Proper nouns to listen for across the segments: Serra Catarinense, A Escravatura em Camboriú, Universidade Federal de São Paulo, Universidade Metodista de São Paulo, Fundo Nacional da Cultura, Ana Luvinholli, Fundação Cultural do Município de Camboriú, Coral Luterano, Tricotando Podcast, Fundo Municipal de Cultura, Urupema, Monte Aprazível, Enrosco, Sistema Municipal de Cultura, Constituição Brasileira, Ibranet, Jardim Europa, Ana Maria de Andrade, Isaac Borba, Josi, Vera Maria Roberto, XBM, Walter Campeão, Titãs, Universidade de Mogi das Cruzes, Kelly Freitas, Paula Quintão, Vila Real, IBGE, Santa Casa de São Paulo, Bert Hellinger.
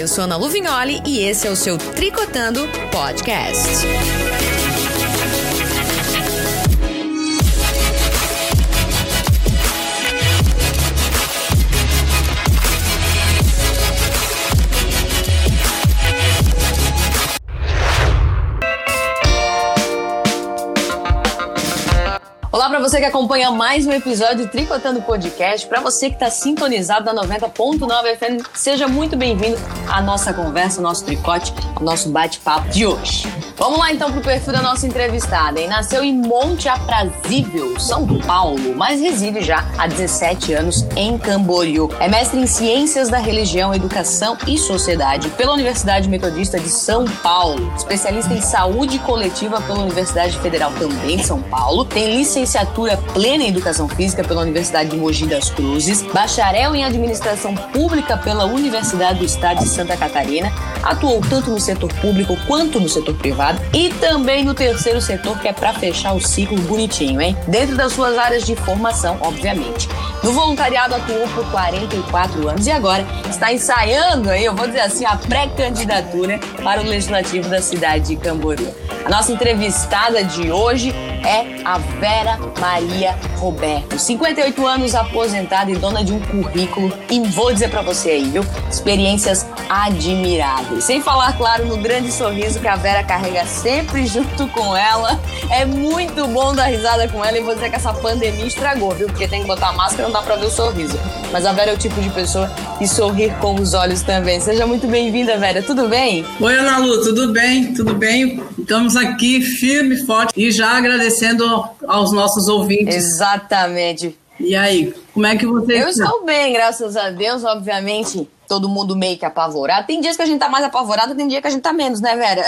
eu sou Ana Luvinholli e esse é o seu Tricotando Podcast. Olá para você que acompanha mais um episódio do Tricotando Podcast. Para você que está sintonizado na 90.9 FM, seja muito bem-vindo à nossa conversa, ao nosso tricote, ao nosso bate-papo de hoje. Vamos lá então para o perfil da nossa entrevistada. Ele nasceu em Monte Aprazível, São Paulo, mas reside já há 17 anos em Camboriú. É mestre em Ciências da Religião, Educação e Sociedade pela Universidade Metodista de São Paulo. Especialista em Saúde Coletiva pela Universidade Federal também de São Paulo. Tem licenciatura plena em Educação Física pela Universidade de Mogi das Cruzes, bacharel em Administração Pública pela Universidade do Estado de Santa Catarina, atuou tanto no setor público quanto no setor privado e também no terceiro setor, que é para fechar o ciclo bonitinho, hein? Dentro das suas áreas de formação, obviamente. No voluntariado atuou por 44 anos e agora está ensaiando, eu vou dizer assim, a pré-candidatura para o Legislativo da cidade de Camboriú. A nossa entrevistada de hoje é a Vera Maria Roberto, 58 anos, aposentada e dona de um currículo, e vou dizer pra você aí, viu? Experiências admiráveis. Sem falar, claro, no grande sorriso que a Vera carrega sempre junto com ela. É muito bom dar risada com ela, e vou dizer que essa pandemia estragou, viu? Porque tem que botar máscara, não dá pra ver o sorriso. Mas a Vera é o tipo de pessoa que sorrir com os olhos também. Seja muito bem-vinda, Vera. Tudo bem? Oi, Ana Lu, tudo bem? Tudo bem? Estamos aqui firme, forte, e já agradecendo aos nossos ouvintes. Exatamente. E aí, como é que vocês... Eu estou bem, graças a Deus, obviamente. Todo mundo meio que apavorado. Tem dias que a gente tá mais apavorado, tem dia que a gente tá menos, né, Vera?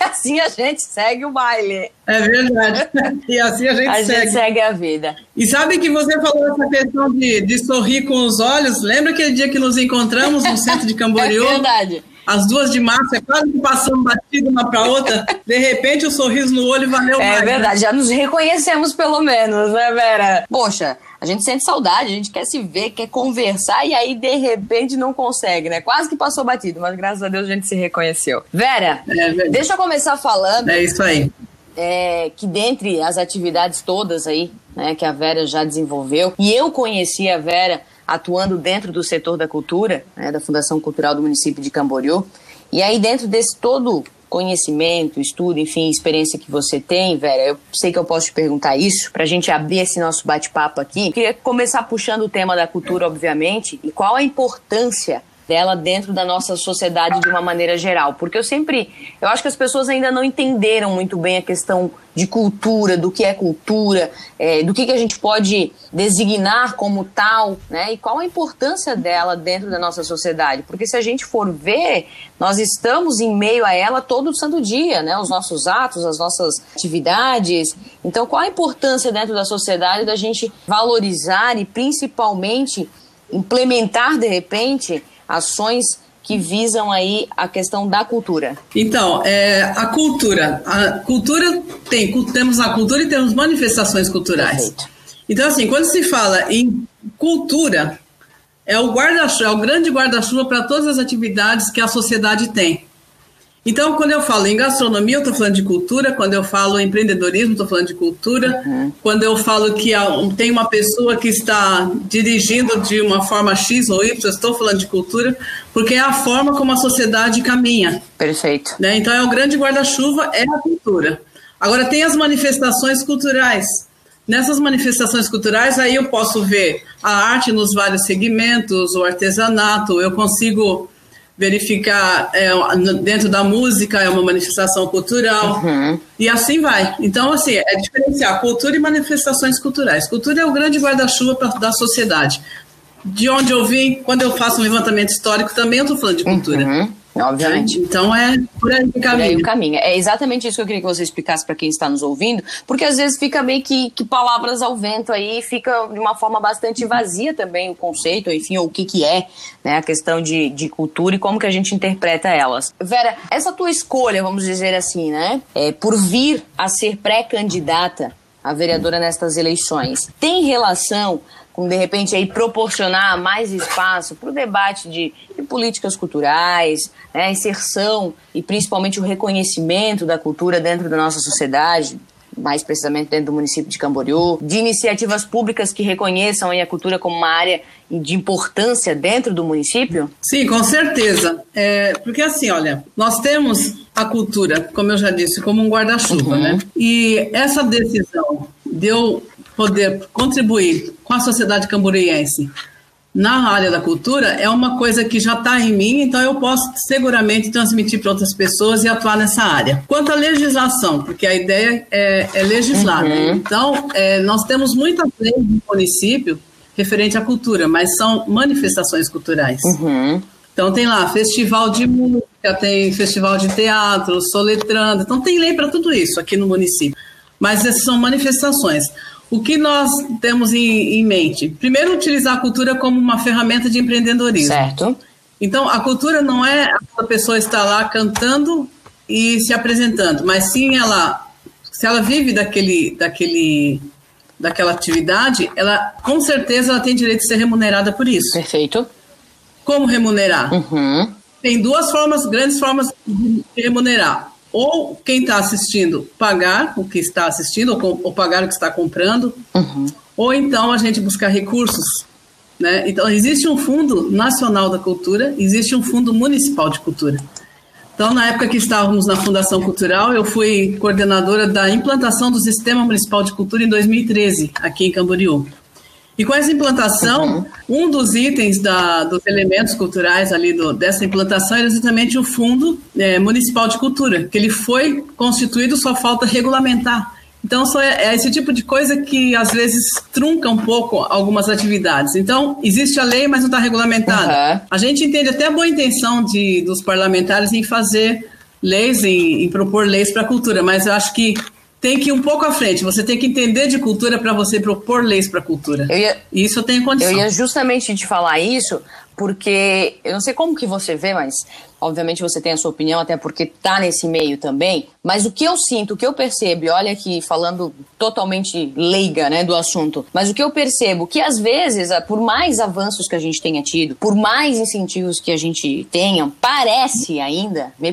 Assim a gente segue o baile. É verdade. E assim a gente segue a vida. E sabe que você falou essa questão de sorrir com os olhos? Lembra aquele dia que nos encontramos no centro de Camboriú? É verdade. As 2 de março, é quase que passando batida uma para outra. De repente, o sorriso no olho valeu mais. É verdade, né? Já nos reconhecemos pelo menos, né, Vera? Poxa, a gente sente saudade, a gente quer se ver, quer conversar, e aí, de repente, não consegue, né? Quase que passou batido, mas graças a Deus a gente se reconheceu. Vera, deixa eu começar falando... É isso aí. Que dentre as atividades todas aí, né, que a Vera já desenvolveu, e eu conheci a Vera atuando dentro do setor da cultura, né, da Fundação Cultural do Município de Camboriú. E aí, dentro desse todo conhecimento, estudo, enfim, experiência que você tem, Vera, eu sei que eu posso te perguntar isso, pra gente abrir esse nosso bate-papo aqui. Queria começar puxando o tema da cultura, obviamente, e qual a importância dela dentro da nossa sociedade de uma maneira geral. Porque eu acho que as pessoas ainda não entenderam muito bem a questão de cultura, do que é cultura, do que a gente pode designar como tal, né? E qual a importância dela dentro da nossa sociedade. Porque se a gente for ver, nós estamos em meio a ela todo santo dia, né? Os nossos atos, as nossas atividades. Então, qual a importância dentro da sociedade da gente valorizar e, principalmente, implementar, de repente, ações que visam aí a questão da cultura? Então, temos a cultura e temos manifestações culturais. Perfeito. Então, assim, quando se fala em cultura, é o grande guarda-chuva para todas as atividades que a sociedade tem. Então, quando eu falo em gastronomia, eu estou falando de cultura. Quando eu falo em empreendedorismo, estou falando de cultura. Uhum. Quando eu falo que tem uma pessoa que está dirigindo de uma forma X ou Y, estou falando de cultura, porque é a forma como a sociedade caminha. Perfeito. Né? Então, é o grande guarda-chuva, é a cultura. Agora, tem as manifestações culturais. Nessas manifestações culturais, aí eu posso ver a arte nos vários segmentos, o artesanato, eu consigo verificar dentro da música, é uma manifestação cultural, uhum. E assim vai. Então, assim, é diferenciar cultura e manifestações culturais. Cultura é o grande guarda-chuva da sociedade. De onde eu vim, quando eu faço um levantamento histórico, também eu estou falando de cultura. Uhum. Obviamente. Então é por aí o caminho. Por aí o caminho. É exatamente isso que eu queria que você explicasse para quem está nos ouvindo, porque às vezes fica meio que palavras ao vento aí, fica de uma forma bastante vazia também o conceito, enfim, ou o que é, né, a questão de cultura e como que a gente interpreta elas. Vera, essa tua escolha, vamos dizer assim, né, por vir a ser pré-candidata a vereadora nestas eleições, tem relação com, de repente, aí proporcionar mais espaço para o debate de políticas culturais, né, a inserção e principalmente o reconhecimento da cultura dentro da nossa sociedade, mais precisamente dentro do município de Camboriú, de iniciativas públicas que reconheçam a cultura como uma área de importância dentro do município? Sim, com certeza. Porque assim, olha, nós temos a cultura, como eu já disse, como um guarda-chuva, né? E essa decisão de eu poder contribuir com a sociedade camboriense na área da cultura é uma coisa que já está em mim, então eu posso seguramente transmitir para outras pessoas e atuar nessa área. Quanto à legislação, porque a ideia é legislar, né? Então nós temos muitas leis no município referente à cultura, mas são manifestações culturais. Então tem lá festival de música, tem festival de teatro, soletrando, então tem lei para tudo isso aqui no município, mas essas são manifestações. O que nós temos em mente? Primeiro, utilizar a cultura como uma ferramenta de empreendedorismo. Certo. Então, a cultura não é a pessoa estar lá cantando e se apresentando, mas sim se ela vive daquela atividade, ela com certeza ela tem direito de ser remunerada por isso. Perfeito. Como remunerar? Tem duas formas, grandes formas de remunerar. Ou quem está assistindo pagar o que está assistindo, ou pagar o que está comprando, ou então a gente buscar recursos, né? Então, existe um Fundo Nacional da Cultura, existe um Fundo Municipal de Cultura. Então, na época que estávamos na Fundação Cultural, eu fui coordenadora da implantação do Sistema Municipal de Cultura em 2013, aqui em Camboriú. E com essa implantação, um dos itens dos elementos culturais ali dessa implantação era exatamente o Fundo Municipal de Cultura, que ele foi constituído, só falta regulamentar. Então, só é esse tipo de coisa que, às vezes, trunca um pouco algumas atividades. Então, existe a lei, mas não está regulamentada. A gente entende até a boa intenção dos parlamentares em fazer leis, em propor leis para a cultura, mas eu acho que tem que ir um pouco à frente, você tem que entender de cultura para você propor leis para a cultura. Isso eu tenho condição. Eu ia justamente te falar isso, porque eu não sei como que você vê, mas obviamente você tem a sua opinião, até porque está nesse meio também, mas o que eu sinto, o que eu percebo, e olha aqui falando totalmente leiga, né, do assunto, mas o que eu percebo, que às vezes, por mais avanços que a gente tenha tido, por mais incentivos que a gente tenha, me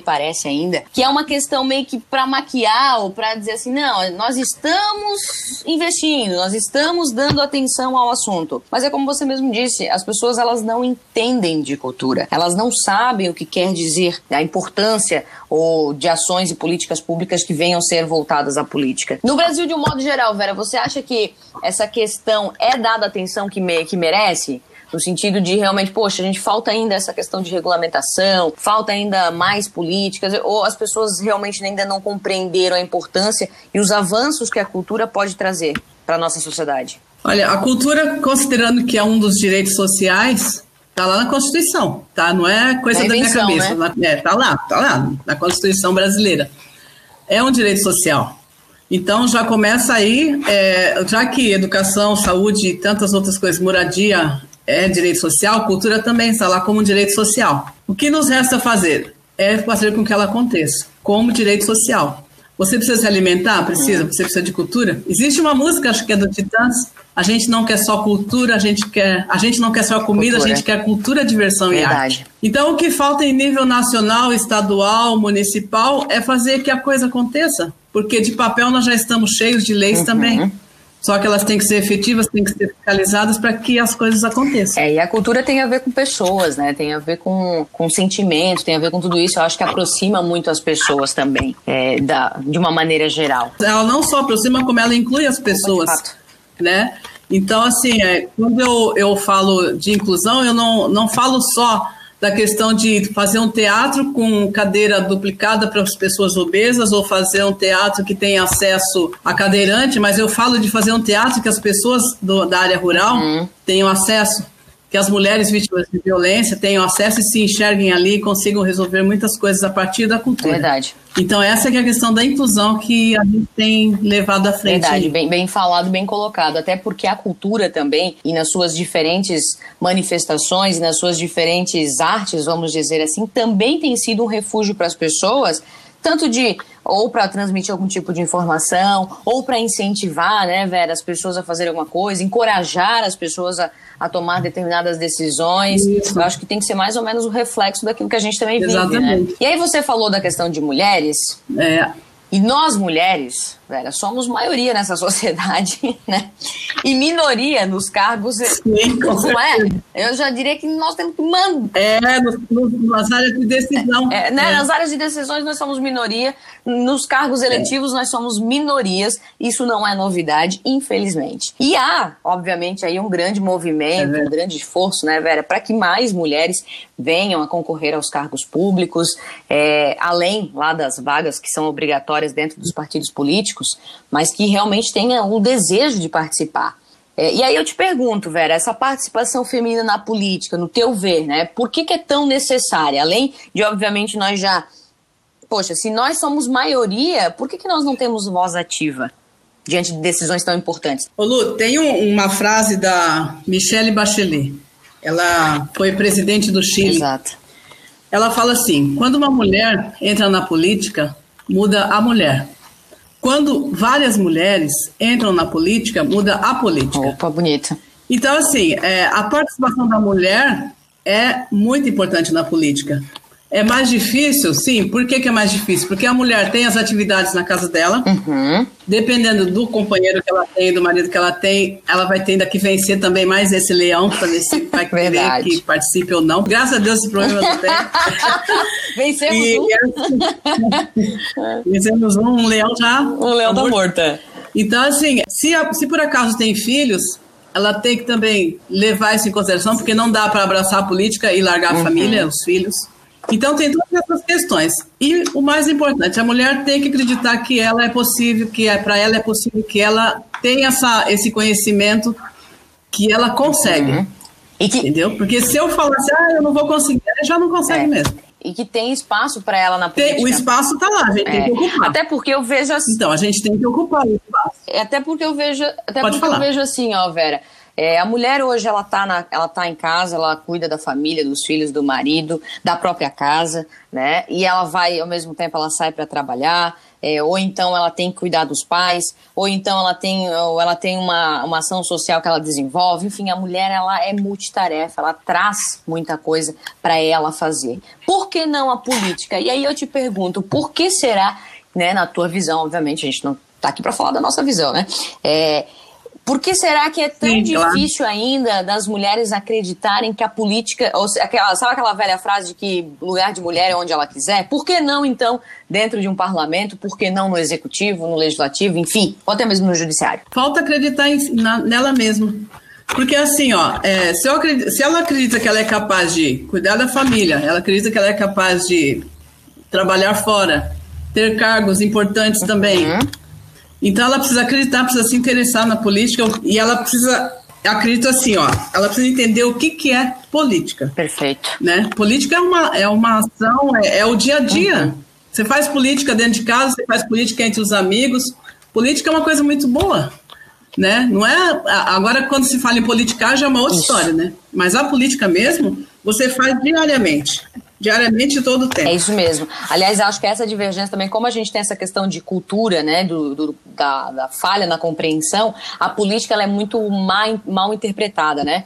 parece ainda, que é uma questão meio que para maquiar ou para dizer assim, não, nós estamos investindo, nós estamos dando atenção ao assunto. Mas é como você mesmo disse, as pessoas, elas não entendem de cultura, elas não sabem o que quer dizer a importância ou de ações e políticas públicas que venham ser voltadas à política. No Brasil, de um modo geral, Vera, você acha que essa questão é dada a atenção que merece? No sentido de realmente, poxa, a gente falta ainda essa questão de regulamentação, falta ainda mais políticas, ou as pessoas realmente ainda não compreenderam a importância e os avanços que a cultura pode trazer para a nossa sociedade? Olha, a cultura, considerando que é um dos direitos sociais, está lá na Constituição, tá? Não é coisa da minha cabeça. Né? Tá lá, na Constituição Brasileira. É um direito social. Então, já começa aí, já que educação, saúde e tantas outras coisas, moradia é direito social, cultura também está lá como um direito social. O que nos resta fazer? É fazer com que ela aconteça, como direito social. Você precisa se alimentar? Precisa. Você precisa de cultura? Existe uma música, acho que é do Titãs, a gente não quer só cultura, a gente não quer só comida, cultura. A gente quer cultura, diversão e arte. Então, o que falta em nível nacional, estadual, municipal, é fazer que a coisa aconteça, porque de papel nós já estamos cheios de leis também. Só que elas têm que ser efetivas, têm que ser fiscalizadas para que as coisas aconteçam. E a cultura tem a ver com pessoas, né? Tem a ver com sentimentos, tem a ver com tudo isso. Eu acho que aproxima muito as pessoas também, de uma maneira geral. Ela não só aproxima, como ela inclui as pessoas, né? Então, assim, quando eu falo de inclusão, eu não falo só da questão de fazer um teatro com cadeira duplicada para as pessoas obesas ou fazer um teatro que tenha acesso a cadeirante, mas eu falo de fazer um teatro que as pessoas da área rural tenham acesso, que as mulheres vítimas de violência tenham acesso e se enxerguem ali e consigam resolver muitas coisas a partir da cultura. Verdade. Então essa é a questão da inclusão que a gente tem levado à frente. Verdade, bem falado, bem colocado, até porque a cultura também, e nas suas diferentes manifestações, nas suas diferentes artes, vamos dizer assim, também tem sido um refúgio para as pessoas, tanto de ou para transmitir algum tipo de informação, ou para incentivar, né, Vera, as pessoas a fazerem alguma coisa, encorajar as pessoas a a tomar determinadas decisões. Isso. Eu acho que tem que ser mais ou menos o reflexo daquilo que a gente também vive. Exatamente. Né? E aí você falou da questão de mulheres. É. E nós mulheres, velho, somos maioria nessa sociedade, né? E minoria nos cargos. Sim, não é? Eu já diria que nós temos que mandar. É, nas áreas de decisão. É, né? Nas áreas de decisões nós somos minoria, nos cargos eletivos nós somos minorias, isso não é novidade, infelizmente. E há, obviamente, aí um grande movimento, um grande esforço, né, Vera, para que mais mulheres venham a concorrer aos cargos públicos, além lá das vagas que são obrigatórias dentro dos partidos políticos, mas que realmente tenha o desejo de participar. E aí eu te pergunto, Vera, essa participação feminina na política, no teu ver, né, por que é tão necessária? Além de, obviamente, nós já... Poxa, se nós somos maioria, por que nós não temos voz ativa diante de decisões tão importantes? Ô Lu, tem uma frase da Michelle Bachelet. Ela foi presidente do Chile. Exato. Ela fala assim, quando uma mulher entra na política... muda a mulher. Quando várias mulheres entram na política, muda a política. Opa, bonita. Então, assim, a participação da mulher é muito importante na política. É mais difícil? Sim. Por que é mais difícil? Porque a mulher tem as atividades na casa dela, uhum. Dependendo do companheiro que ela tem, do marido que ela tem, ela vai tendo que vencer também mais esse leão, para ver se vai querer que participe ou não. Graças a Deus esse problema não tem. Vencemos Vencemos um leão já. Um leão tá morto. Então, assim, se por acaso tem filhos... ela tem que também levar isso em consideração, porque não dá para abraçar a política e largar a família, os filhos. Então, tem todas essas questões. E o mais importante, a mulher tem que acreditar que ela é possível, que para ela é possível, que ela tem esse conhecimento, que ela consegue. Uhum. E que... Entendeu? Porque se eu falasse, eu não vou conseguir, ela já não consegue mesmo. E que tem espaço para ela na política. O espaço está lá, a gente tem que ocupar. Até porque eu vejo assim... Então, a gente tem que ocupar o espaço. Até porque eu vejo assim, ó, Vera, a mulher hoje, ela tá em casa, ela cuida da família, dos filhos, do marido, da própria casa, né? E ela vai, ao mesmo tempo, ela sai para trabalhar, ou então ela tem que cuidar dos pais, ou então ela tem uma ação social que ela desenvolve. Enfim, a mulher, ela é multitarefa, ela traz muita coisa para ela fazer. Por que não a política? E aí eu te pergunto, por que será, né, na tua visão, obviamente, a gente não está aqui para falar da nossa visão, né? Por que será que é tão difícil ainda das mulheres acreditarem que a política... Ou sabe aquela velha frase de que lugar de mulher é onde ela quiser? Por que não, então, dentro de um parlamento? Por que não no executivo, no legislativo, enfim? Ou até mesmo no judiciário? Falta acreditar nela mesma. Porque, assim, se ela acredita que ela é capaz de cuidar da família, ela acredita que ela é capaz de trabalhar fora, ter cargos importantes também... Então ela precisa acreditar, precisa se interessar na política e ela precisa, acredito assim, ela precisa entender o que é política. Perfeito. Né? Política é uma ação, é o dia a dia. Uhum. Você faz política dentro de casa, você faz política entre os amigos. Política é uma coisa muito boa, né? Não é, agora quando se fala em politicagem é uma outra história, né? Mas a política mesmo, você faz diariamente. Diariamente, todo o tempo. É isso mesmo. Aliás, acho que essa divergência também, como a gente tem essa questão de cultura, né, da falha na compreensão, a política ela é muito mal interpretada, né?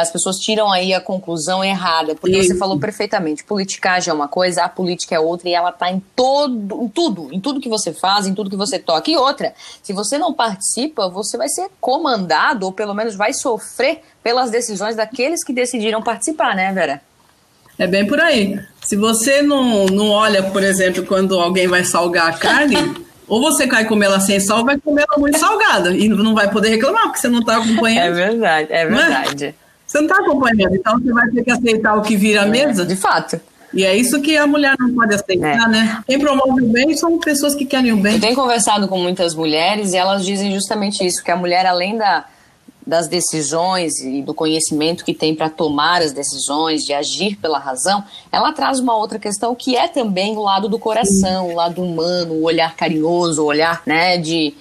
As pessoas tiram aí a conclusão errada, porque Você falou perfeitamente, politicagem é uma coisa, a política é outra, e ela está em tudo que você faz, em tudo que você toca. E outra, se você não participa, você vai ser comandado, ou pelo menos vai sofrer pelas decisões daqueles que decidiram participar, né, Vera? É bem por aí. Se você não olha, por exemplo, quando alguém vai salgar a carne, ou você vai comer ela sem sal, vai comer ela muito salgada. E não vai poder reclamar, porque você não está acompanhando. É verdade. Não é? Você não está acompanhando, então você vai ter que aceitar o que vira à mesa. De fato. E é isso que a mulher não pode aceitar, né? Quem promove o bem são pessoas que querem o bem. Eu tenho conversado com muitas mulheres e elas dizem justamente isso, que a mulher, além das decisões e do conhecimento que tem para tomar as decisões, de agir pela razão, ela traz uma outra questão que é também o lado do coração, o lado humano, o olhar carinhoso, o olhar, né, de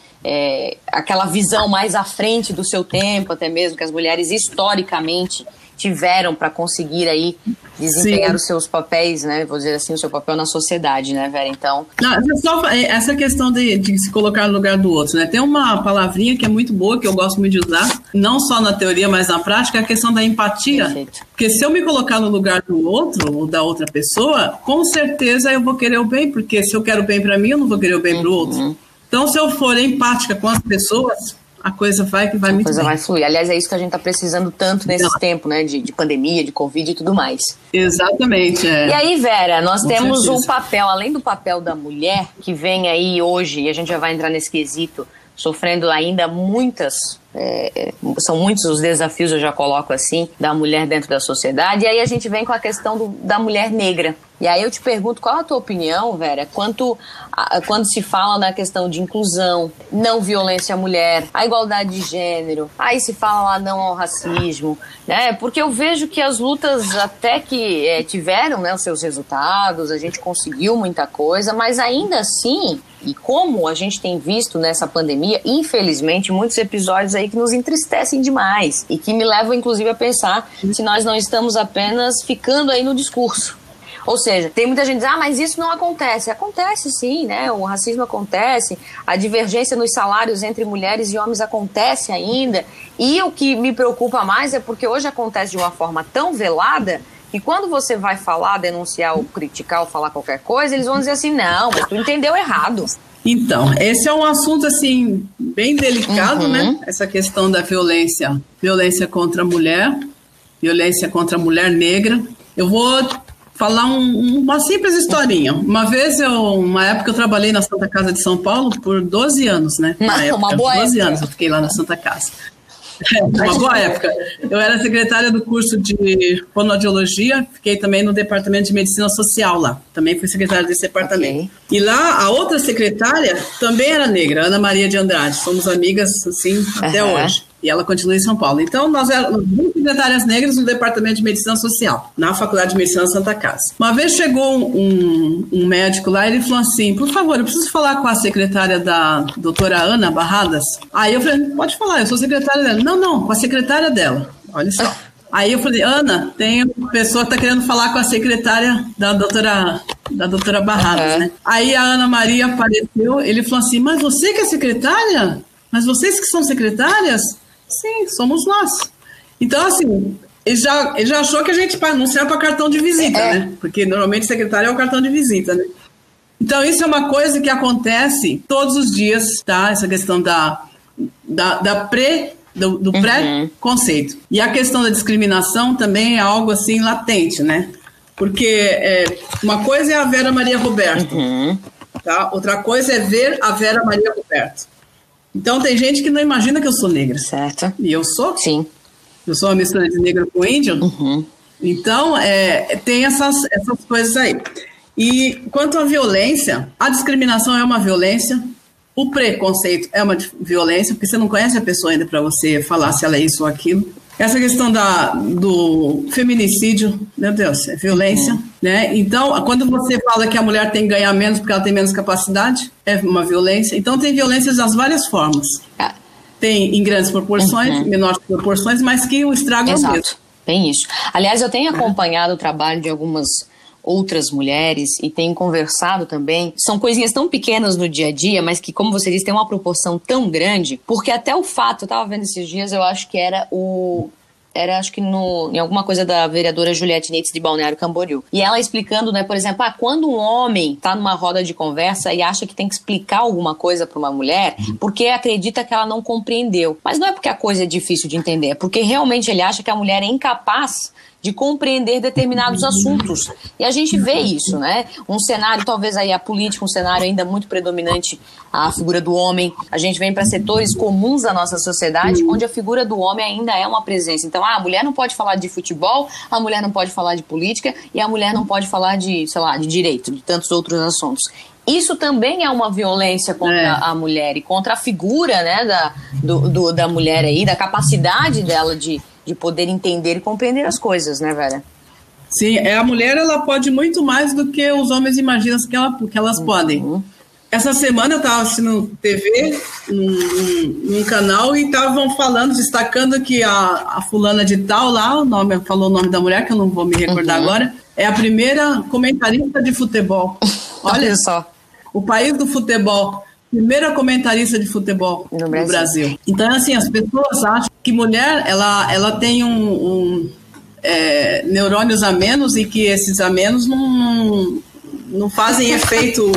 aquela visão mais à frente do seu tempo, até mesmo que as mulheres historicamente tiveram para conseguir aí desempenhar os seus papéis, né? Vou dizer assim, o seu papel na sociedade, né, Vera? Então... Não, só essa questão de se colocar no lugar do outro, né? Tem uma palavrinha que é muito boa, que eu gosto muito de usar, não só na teoria, mas na prática, a questão da empatia. Perfeito. Porque se eu me colocar no lugar do outro, ou da outra pessoa, com certeza eu vou querer o bem, porque se eu quero o bem para mim, eu não vou querer o bem para o outro. Então, se eu for empática com as pessoas... a coisa vai que vai muito bem. A coisa vai fluir. Aliás, é isso que a gente está precisando tanto nesse tempo, né? De pandemia, de Covid e tudo mais. Exatamente. É. E aí, Vera, nós temos um papel, além do papel da mulher, que vem aí hoje, e a gente já vai entrar nesse quesito, sofrendo ainda muitas... são muitos os desafios, eu já coloco assim, da mulher dentro da sociedade. E aí a gente vem com a questão da mulher negra. E aí eu te pergunto, qual a tua opinião, Vera, quando se fala na questão de inclusão, não violência à mulher, a igualdade de gênero, aí se fala lá não ao racismo, né? Porque eu vejo que as lutas até que tiveram, né, os seus resultados, a gente conseguiu muita coisa, mas ainda assim, e como a gente tem visto nessa pandemia, infelizmente, muitos episódios aí que nos entristecem demais e que me levam inclusive a pensar se nós não estamos apenas ficando aí no discurso. Ou seja, tem muita gente que diz, mas isso não acontece. Acontece sim, né? O racismo acontece, a divergência nos salários entre mulheres e homens acontece ainda, e o que me preocupa mais é porque hoje acontece de uma forma tão velada. E quando você vai falar, denunciar ou criticar ou falar qualquer coisa, eles vão dizer assim, não, mas tu entendeu errado. Então, esse é um assunto, assim, bem delicado, né? Essa questão da violência, violência contra a mulher negra. Eu vou falar uma simples historinha. Uma vez, uma época eu trabalhei na Santa Casa de São Paulo por 12 anos, né? Uma boa época. 12 anos eu fiquei lá na Santa Casa. Uma boa época. Eu era secretária do curso de fonoaudiologia, fiquei também no Departamento de Medicina Social lá. Também fui secretária desse departamento. Okay. E lá, a outra secretária também era negra, Ana Maria de Andrade. Somos amigas, assim, até hoje. E ela continua em São Paulo. Então, nós éramos duas secretárias negras no Departamento de Medicina Social, na Faculdade de Medicina Santa Casa. Uma vez chegou um médico lá, ele falou assim, por favor, eu preciso falar com a secretária da doutora Ana Barradas. Aí eu falei, pode falar, eu sou secretária dela. Não, com a secretária dela. Olha só. Aí eu falei, Ana, tem uma pessoa que está querendo falar com a secretária da doutora Barradas, né? Aí a Ana Maria apareceu, ele falou assim, mas você que é secretária? Mas vocês que são secretárias? Sim, somos nós. Então, assim, ele já achou que a gente anunciava para cartão de visita, né? Porque normalmente secretário é o cartão de visita, né? Então, isso é uma coisa que acontece todos os dias, tá? Essa questão do pré-conceito. E a questão da discriminação também é algo, assim, latente, né? Porque uma coisa é a Vera Maria Roberto, tá? Outra coisa é ver a Vera Maria Roberto. Então, tem gente que não imagina que eu sou negra. Certo. E eu sou? Sim. Eu sou uma mistura de negro com índio. Então, tem essas coisas aí. E quanto à violência, a discriminação é uma violência, o preconceito é uma violência, porque você não conhece a pessoa ainda para você falar se ela é isso ou aquilo. Essa questão do feminicídio, meu Deus, é violência, né? Então, quando você fala que a mulher tem que ganhar menos porque ela tem menos capacidade, é uma violência. Então, tem violências das várias formas. Tem em grandes proporções, menores proporções, mas que o estrago é o mesmo. Exato, tem isso. Aliás, eu tenho acompanhado o trabalho de algumas outras mulheres e tem conversado também, são coisinhas tão pequenas no dia a dia, mas que, como você disse, tem uma proporção tão grande, porque até o fato, eu estava vendo esses dias, eu acho que em alguma coisa da vereadora Juliette Neitz de Balneário Camboriú. E ela explicando, né, por exemplo, quando um homem está numa roda de conversa e acha que tem que explicar alguma coisa para uma mulher, porque acredita que ela não compreendeu. Mas não é porque a coisa é difícil de entender, é porque realmente ele acha que a mulher é incapaz de compreender determinados assuntos. E a gente vê isso, né? Um cenário, talvez aí a política, um cenário ainda muito predominante, a figura do homem. A gente vem para setores comuns da nossa sociedade, onde a figura do homem ainda é uma presença. Então, a mulher não pode falar de futebol, a mulher não pode falar de política, e a mulher não pode falar de, sei lá, de direito, de tantos outros assuntos. Isso também é uma violência contra a mulher e contra a figura, né, da mulher aí, da capacidade dela de poder entender e compreender as coisas, né, Vera? Sim, a mulher ela pode muito mais do que os homens imaginam que elas podem. Essa semana eu estava assistindo TV, num canal, e estavam falando, destacando que a fulana de tal lá, falou o nome da mulher, que eu não vou me recordar agora, é a primeira comentarista de futebol. Olha só. O país do futebol. Primeira comentarista de futebol no Brasil. Então, assim, as pessoas acham que mulher, ela tem neurônios a menos e que esses a menos não fazem efeito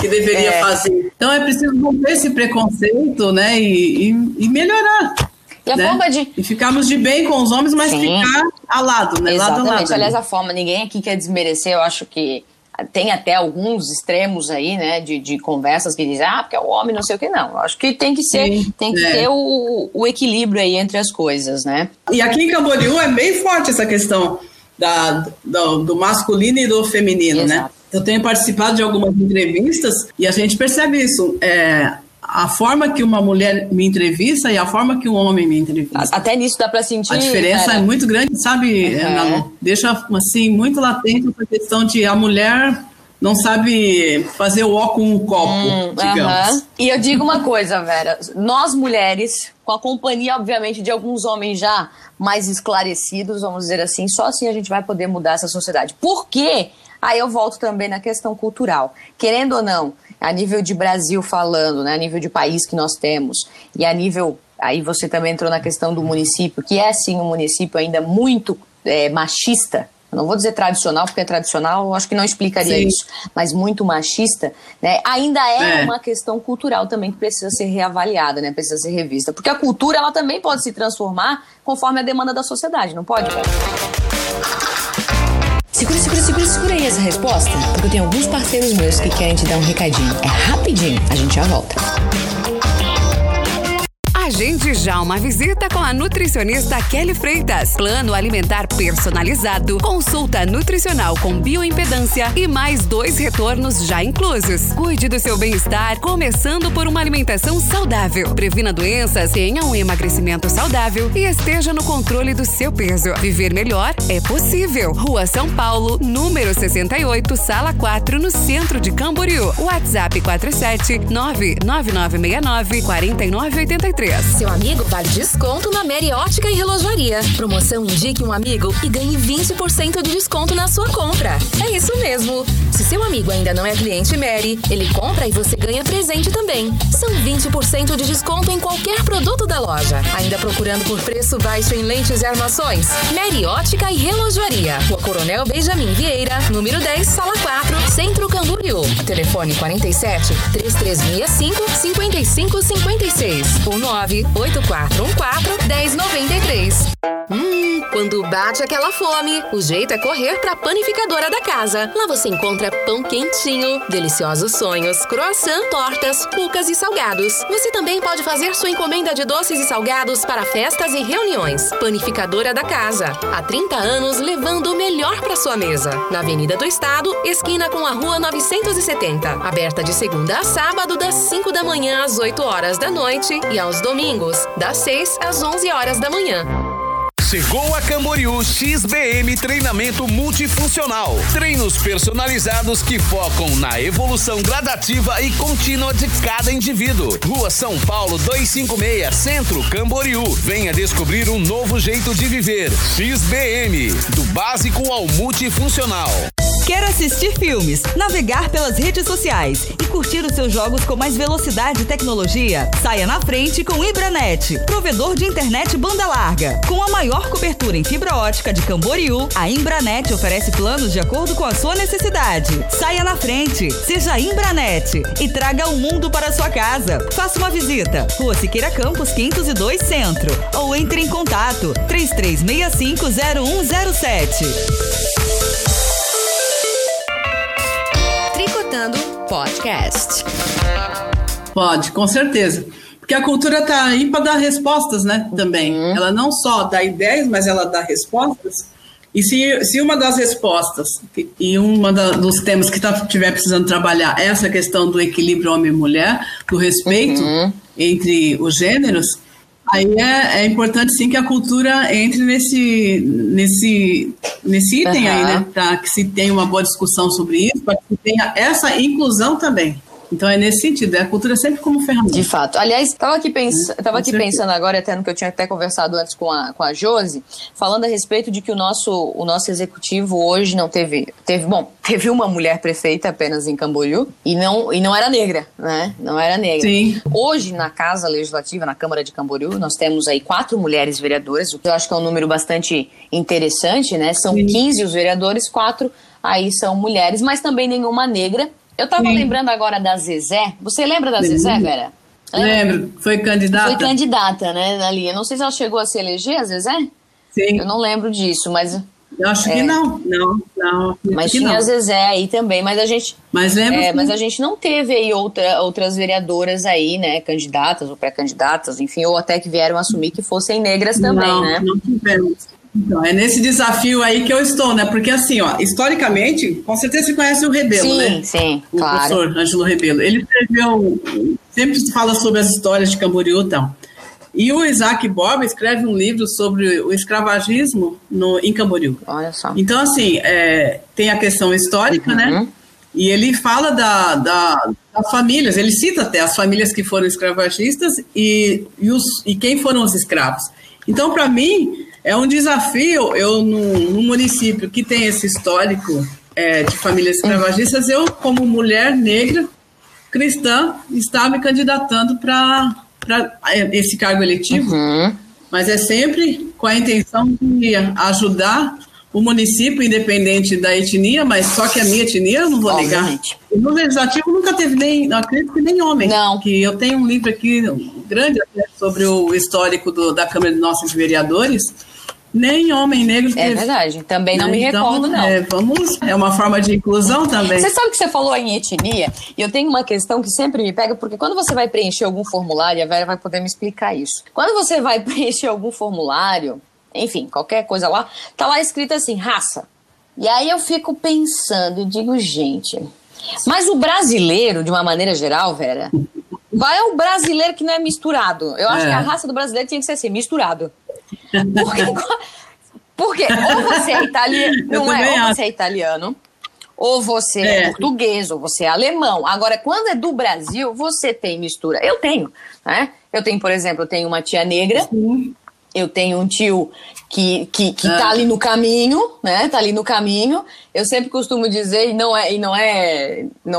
que deveria fazer. Então é preciso romper esse preconceito, né, e melhorar. E a forma de... E ficarmos de bem com os homens, mas ficar ao lado, né? Exatamente. Lado a lado. Aliás, a forma, ninguém aqui quer desmerecer, eu acho que tem até alguns extremos aí, né, de conversas que dizem, porque é o homem, não sei o que, não. Eu acho que tem que ser, tem que ter o equilíbrio aí entre as coisas, né? E aqui em Camboriú é bem forte essa questão do masculino e do feminino, né? Eu tenho participado de algumas entrevistas e a gente percebe isso. A forma que uma mulher me entrevista e a forma que um homem me entrevista. Até nisso dá para sentir. A diferença é muito grande, sabe, Ana Lu? Deixa assim, muito latente essa questão de a mulher não sabe fazer o ó com o copo, digamos. E eu digo uma coisa, Vera. Nós mulheres, com a companhia, obviamente, de alguns homens já mais esclarecidos, vamos dizer assim, só assim a gente vai poder mudar essa sociedade. Por quê? Aí eu volto também na questão cultural. Querendo ou não, a nível de Brasil falando, né, a nível de país que nós temos, e a nível... Aí você também entrou na questão do município, que é, sim, um município ainda muito machista. Eu não vou dizer tradicional, porque tradicional eu acho que não explicaria isso, mas muito machista, né? Ainda é uma questão cultural também que precisa ser reavaliada, né, precisa ser revista. Porque a cultura, ela também pode se transformar conforme a demanda da sociedade, não pode? Segura aí essa resposta, porque eu tenho alguns parceiros meus que querem te dar um recadinho. É rapidinho, a gente já volta. Agende já uma visita com a nutricionista Kelly Freitas. Plano alimentar personalizado, consulta nutricional com bioimpedância e mais 2 retornos já inclusos. Cuide do seu bem-estar, começando por uma alimentação saudável. Previna doenças, tenha um emagrecimento saudável e esteja no controle do seu peso. Viver melhor é possível. Rua São Paulo, número 68, sala 4, no centro de Camboriú. WhatsApp 47 99969 4983. Seu amigo vale desconto na Mary Ótica e Relojaria. Promoção indique um amigo e ganhe 20% de desconto na sua compra. É isso mesmo. Se seu amigo ainda não é cliente Mary, ele compra e você ganha presente também. São 20% de desconto em qualquer produto da loja. Ainda procurando por preço baixo em lentes e armações? Mary Ótica e Relojaria. Rua Coronel Benjamin Vieira, número 10, sala 4, Centro Camboriú. Telefone 47 3365 5556 ou 98414-1093. Quando bate aquela fome, o jeito é correr pra panificadora da casa. Lá você encontra pão quentinho, deliciosos sonhos, croissant, tortas, cucas e salgados. Você também pode fazer sua encomenda de doces e salgados para festas e reuniões. Panificadora da Casa. Há 30 anos levando o melhor pra sua mesa. Na Avenida do Estado, esquina com a Rua 970. Aberta de segunda a sábado, das 5 da manhã às 8 horas da noite e aos domingos, das 6 às 11 horas da manhã. Chegou a Camboriú XBM Treinamento Multifuncional. Treinos personalizados que focam na evolução gradativa e contínua de cada indivíduo. Rua São Paulo 256, Centro, Camboriú. Venha descobrir um novo jeito de viver. XBM, do básico ao multifuncional. Quer assistir filmes, navegar pelas redes sociais e curtir os seus jogos com mais velocidade e tecnologia? Saia na frente com Ibranet, provedor de internet banda larga. Com a maior cobertura em fibra ótica de Camboriú, a Ibranet oferece planos de acordo com a sua necessidade. Saia na frente, seja Ibranet e traga o mundo para a sua casa. Faça uma visita, Rua Siqueira Campos, 502 Centro, ou entre em contato 33650107. Tricotando Podcast. Pode, com certeza. Porque a cultura está aí para dar respostas, né, também. Ela não só dá ideias, mas ela dá respostas. E se uma das respostas e dos temas que estiver precisando trabalhar é essa questão do equilíbrio homem-mulher, do respeito entre os gêneros, aí é importante, sim, que a cultura entre nesse item aí, né? Para que se tenha uma boa discussão sobre isso, para que se tenha essa inclusão também. Então é nesse sentido, é a cultura sempre como ferramenta. De fato. Aliás, estava aqui, pensando agora, até no que eu tinha até conversado antes com a Josi, falando a respeito de que o nosso executivo hoje não teve uma mulher prefeita apenas em Camboriú e não era negra, né? Não era negra. Sim. Hoje, na Casa Legislativa, na Câmara de Camboriú, nós temos aí 4 mulheres vereadoras, o que eu acho que é um número bastante interessante, né? São 15 os vereadores, 4 aí são mulheres, mas também nenhuma negra. Eu estava lembrando agora da Zezé. Você lembra da Zezé, Vera? Lembro. Foi candidata, né, ali. Eu não sei se ela chegou a se eleger, a Zezé? Sim. Eu não lembro disso, mas... Eu acho que não. Não. Mas tinha a Zezé aí também, mas a gente... Mas lembro. Mas a gente não teve aí outras vereadoras aí, né, candidatas ou pré-candidatas, enfim, ou até que vieram assumir que fossem negras também, não, né? Não tivemos. Então, é nesse desafio aí que eu estou, né? Porque assim, ó, historicamente, com certeza você conhece o Rebelo, sim, né? Sim, o claro. O professor Angelo Rebelo. Ele escreveu, sempre fala sobre as histórias de Camboriú e tal. E o Isaac Borba escreve um livro sobre o escravagismo em Camboriú. Olha só. Então, assim, tem a questão histórica, uhum, né? E ele fala das famílias, ele cita até as famílias que foram escravagistas e quem foram os escravos. Então, para mim... É um desafio, eu, num município que tem esse histórico de famílias escravagistas, eu, como mulher negra, cristã, estava me candidatando para esse cargo eletivo, uhum, mas é sempre com a intenção de ajudar o município, independente da etnia, mas só que a minha etnia eu não vou negar. E no legislativo nunca teve nem, acredito que nem homem. Não. Que eu tenho um livro aqui, um grande, sobre o histórico da Câmara de Nossos Vereadores, nem homem negro teve. É verdade, também não me recordo, não. É uma forma de inclusão também. Você sabe que você falou em etnia, e eu tenho uma questão que sempre me pega, porque quando você vai preencher algum formulário, a Vera vai poder me explicar isso. Quando você vai preencher algum formulário, enfim, qualquer coisa lá, tá lá escrito assim, raça. E aí eu fico pensando e digo, gente, mas o brasileiro, de uma maneira geral, Vera... Vai ao brasileiro que não é misturado. Eu acho que a raça do brasileiro tinha que ser assim, misturado. Porque ou você é italiano, não é? Ou você é italiano, ou você é português, ou você é alemão. Agora, quando é do Brasil, você tem mistura. Eu tenho, né? Eu tenho, por exemplo, eu tenho uma tia negra, sim, eu tenho um tio que tá ali no caminho, né? Tá ali no caminho. Eu sempre costumo dizer, e não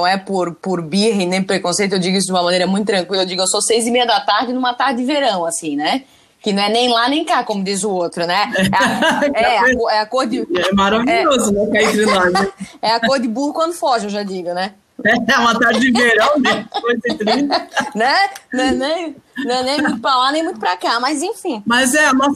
é por birra e nem preconceito, eu digo isso de uma maneira muito tranquila, eu digo, eu sou 6:30 da tarde numa tarde de verão, assim, né? Que não é nem lá nem cá, como diz o outro, né? É a cor de... É maravilhoso, né? Cair de lá, né? É a cor de burro quando foge, eu já digo, né? É uma tarde de verão, né? 8:30. Né? Não é nem muito pra lá, nem muito pra cá, mas enfim. Mas é uma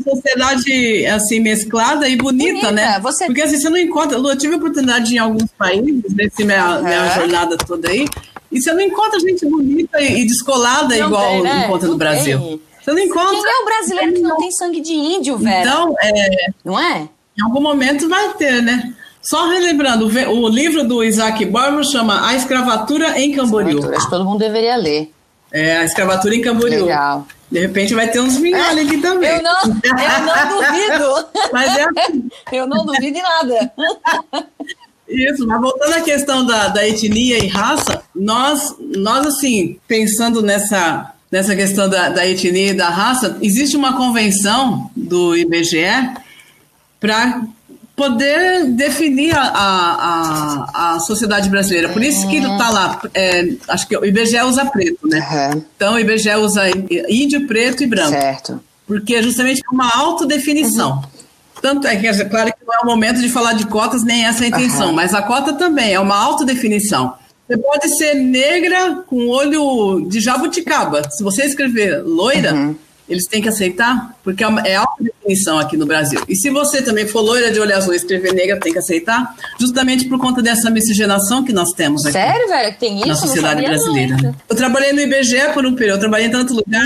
sociedade assim, mesclada e bonita, né? Você... Porque assim, você não encontra... Lu, eu tive oportunidade de ir em alguns países, nessa minha jornada toda aí, e você não encontra gente bonita e descolada não igual tem, né? Encontra no Brasil. Tem. Você não encontra... Quem é o brasileiro que não tem sangue de índio, velho? Então, não é? Em algum momento vai ter, né? Só relembrando, o livro do Isaac Borba chama A Escravatura em Camboriú. Acho que todo mundo deveria ler. A Escravatura em Camboriú. Legal. De repente vai ter uns minhões aqui também. Eu não duvido. Mas eu não duvido de nada. Isso, mas voltando à questão da etnia e raça, nós assim, pensando nessa questão da etnia e da raça, existe uma convenção do IBGE para... poder definir a sociedade brasileira. Por isso que está lá, acho que o IBGE usa preto, né? Uhum. Então, o IBGE usa índio, preto e branco. Certo. Porque é justamente uma autodefinição. Uhum. Tanto é que, é claro que não é o momento de falar de cotas, nem essa é a intenção, uhum, mas a cota também é uma autodefinição. Você pode ser negra com olho de jabuticaba. Se você escrever loira... Uhum. Eles têm que aceitar, porque é alta definição aqui no Brasil. E se você também for loira de olho azul e escrever negra, tem que aceitar, justamente por conta dessa miscigenação que nós temos aqui. Sério, velho? Tem isso? Na sociedade brasileira. Não. Eu trabalhei no IBGE por um período, eu trabalhei em tanto lugar.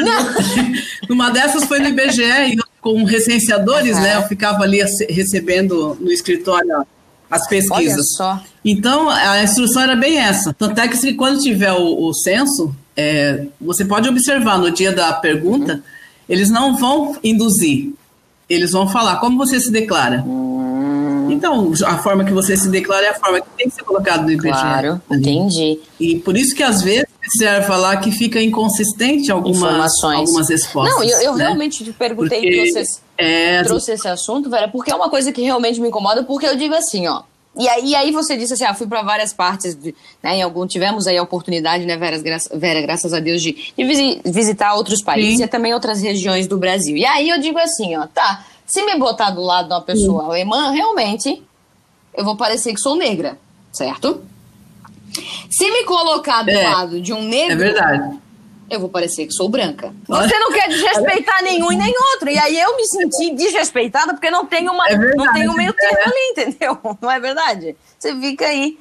Numa dessas foi no IBGE, e eu, com recenseadores, uhum, né? Eu ficava ali recebendo no escritório as pesquisas. Olha só. Então, a instrução era bem essa. Tanto é que quando tiver o censo, você pode observar no dia da pergunta... Uhum. Eles não vão induzir, eles vão falar como você se declara. Então, a forma que você se declara é a forma que tem que ser colocada no IBGE. Claro, entendi. E por isso que às vezes precisa falar que fica inconsistente algumas respostas. Não, eu realmente te perguntei porque trouxe esse assunto, Vera, porque é uma coisa que realmente me incomoda, porque eu digo assim, ó. E aí você disse assim, fui para várias partes, né, tivemos aí a oportunidade, né, Vera, graças a Deus, de visitar outros países, sim, e também outras regiões do Brasil. E aí eu digo assim, se me botar do lado de uma pessoa, sim, alemã, realmente, eu vou parecer que sou negra, certo? Se me colocar do lado de um negro... É verdade. Eu vou parecer que sou branca. Você não quer desrespeitar nenhum e nem outro. E aí eu me senti desrespeitada porque não tem um meio termo ali, entendeu? Não é verdade? Você fica aí.